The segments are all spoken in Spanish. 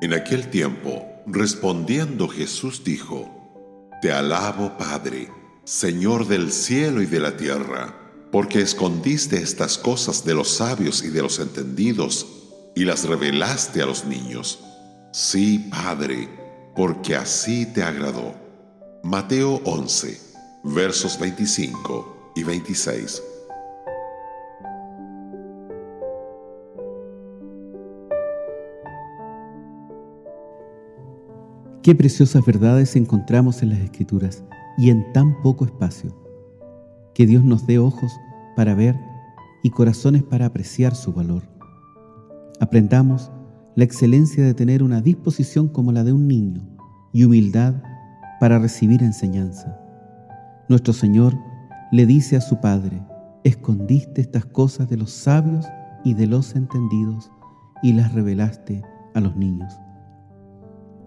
En aquel tiempo, respondiendo Jesús dijo: Te alabo, Padre, Señor del cielo y de la tierra, porque escondiste estas cosas de los sabios y de los entendidos, y las revelaste a los niños. Sí, Padre, porque así te agradó. Mateo 11, versos 25 y 26. Qué preciosas verdades encontramos en las Escrituras y en tan poco espacio. Que Dios nos dé ojos para ver y corazones para apreciar su valor. Aprendamos la excelencia de tener una disposición como la de un niño y humildad para recibir enseñanza. Nuestro Señor le dice a su Padre: escondiste estas cosas de los sabios y de los entendidos y las revelaste a los niños.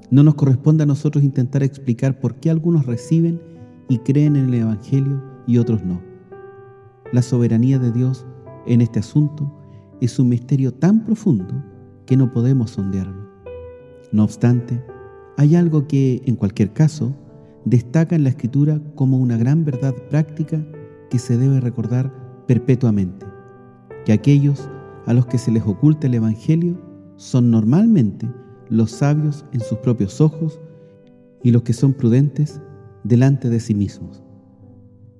No nos corresponde a nosotros intentar explicar por qué algunos reciben y creen en el Evangelio y otros no. La soberanía de Dios en este asunto es un misterio tan profundo que no podemos sondearlo. No obstante, hay algo que, en cualquier caso, destaca en la Escritura como una gran verdad práctica que se debe recordar perpetuamente: que aquellos a los que se les oculta el Evangelio son normalmente los sabios en sus propios ojos y los que son prudentes delante de sí mismos.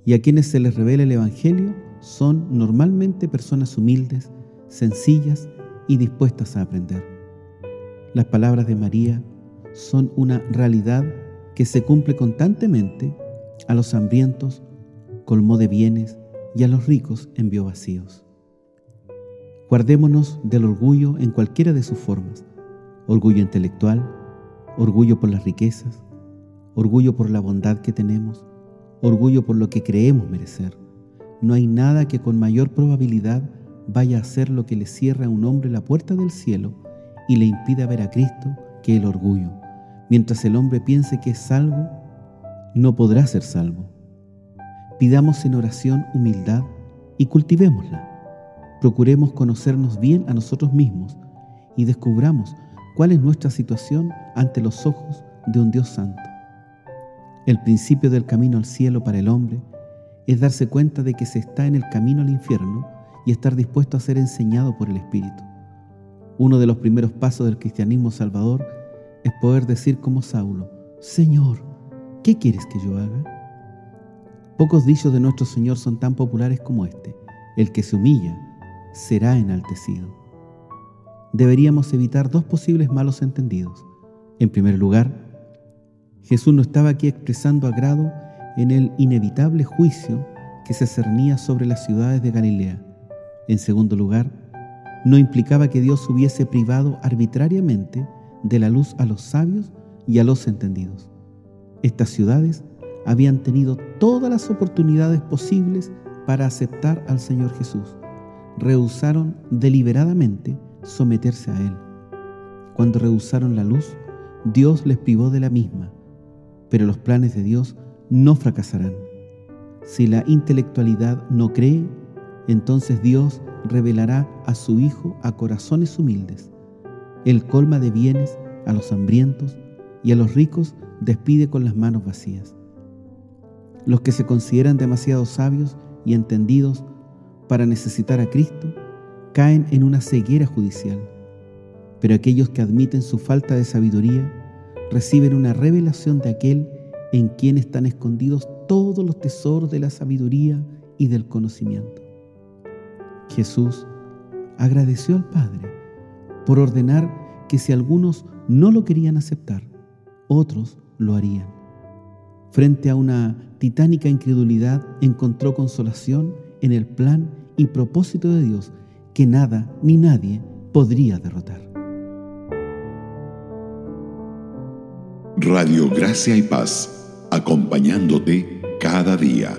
Y a quienes se les revela el Evangelio son normalmente personas humildes, sencillas y dispuestas a aprender. Las palabras de María son una realidad que se cumple constantemente: a los hambrientos colmó de bienes y a los ricos envió vacíos. Guardémonos del orgullo en cualquiera de sus formas: orgullo intelectual, orgullo por las riquezas, orgullo por la bondad que tenemos, orgullo por lo que creemos merecer. No hay nada que con mayor probabilidad vaya a ser lo que le cierra a un hombre la puerta del cielo y le impida ver a Cristo que el orgullo. Mientras el hombre piense que es salvo, no podrá ser salvo. Pidamos en oración humildad y cultivémosla. Procuremos conocernos bien a nosotros mismos y descubramos cuál es nuestra situación ante los ojos de un Dios santo. El principio del camino al cielo para el hombre es darse cuenta de que se está en el camino al infierno y estar dispuesto a ser enseñado por el Espíritu. Uno de los primeros pasos del cristianismo salvador es poder decir como Saulo: Señor, ¿qué quieres que yo haga? Pocos dichos de nuestro Señor son tan populares como este: el que se humilla será enaltecido. Deberíamos evitar dos posibles malos entendidos. En primer lugar, Jesús no estaba aquí expresando agrado en el inevitable juicio que se cernía sobre las ciudades de Galilea. En segundo lugar, no implicaba que Dios hubiese privado arbitrariamente de la luz a los sabios y a los entendidos. Estas ciudades habían tenido todas las oportunidades posibles para aceptar al Señor Jesús. Rehusaron deliberadamente someterse a Él. Cuando rehusaron la luz, Dios les privó de la misma, pero los planes de Dios no fracasarán. Si la intelectualidad no cree, entonces Dios revelará a su Hijo a corazones humildes. Él colma de bienes a los hambrientos y a los ricos despide con las manos vacías. Los que se consideran demasiado sabios y entendidos para necesitar a Cristo caen en una ceguera judicial, pero aquellos que admiten su falta de sabiduría reciben una revelación de aquel en quien están escondidos todos los tesoros de la sabiduría y del conocimiento. Jesús agradeció al Padre por ordenar que si algunos no lo querían aceptar, otros lo harían. Frente a una titánica incredulidad, encontró consolación en el plan y propósito de Dios que nada ni nadie podría derrotar. Radio Gracia y Paz, acompañándote cada día.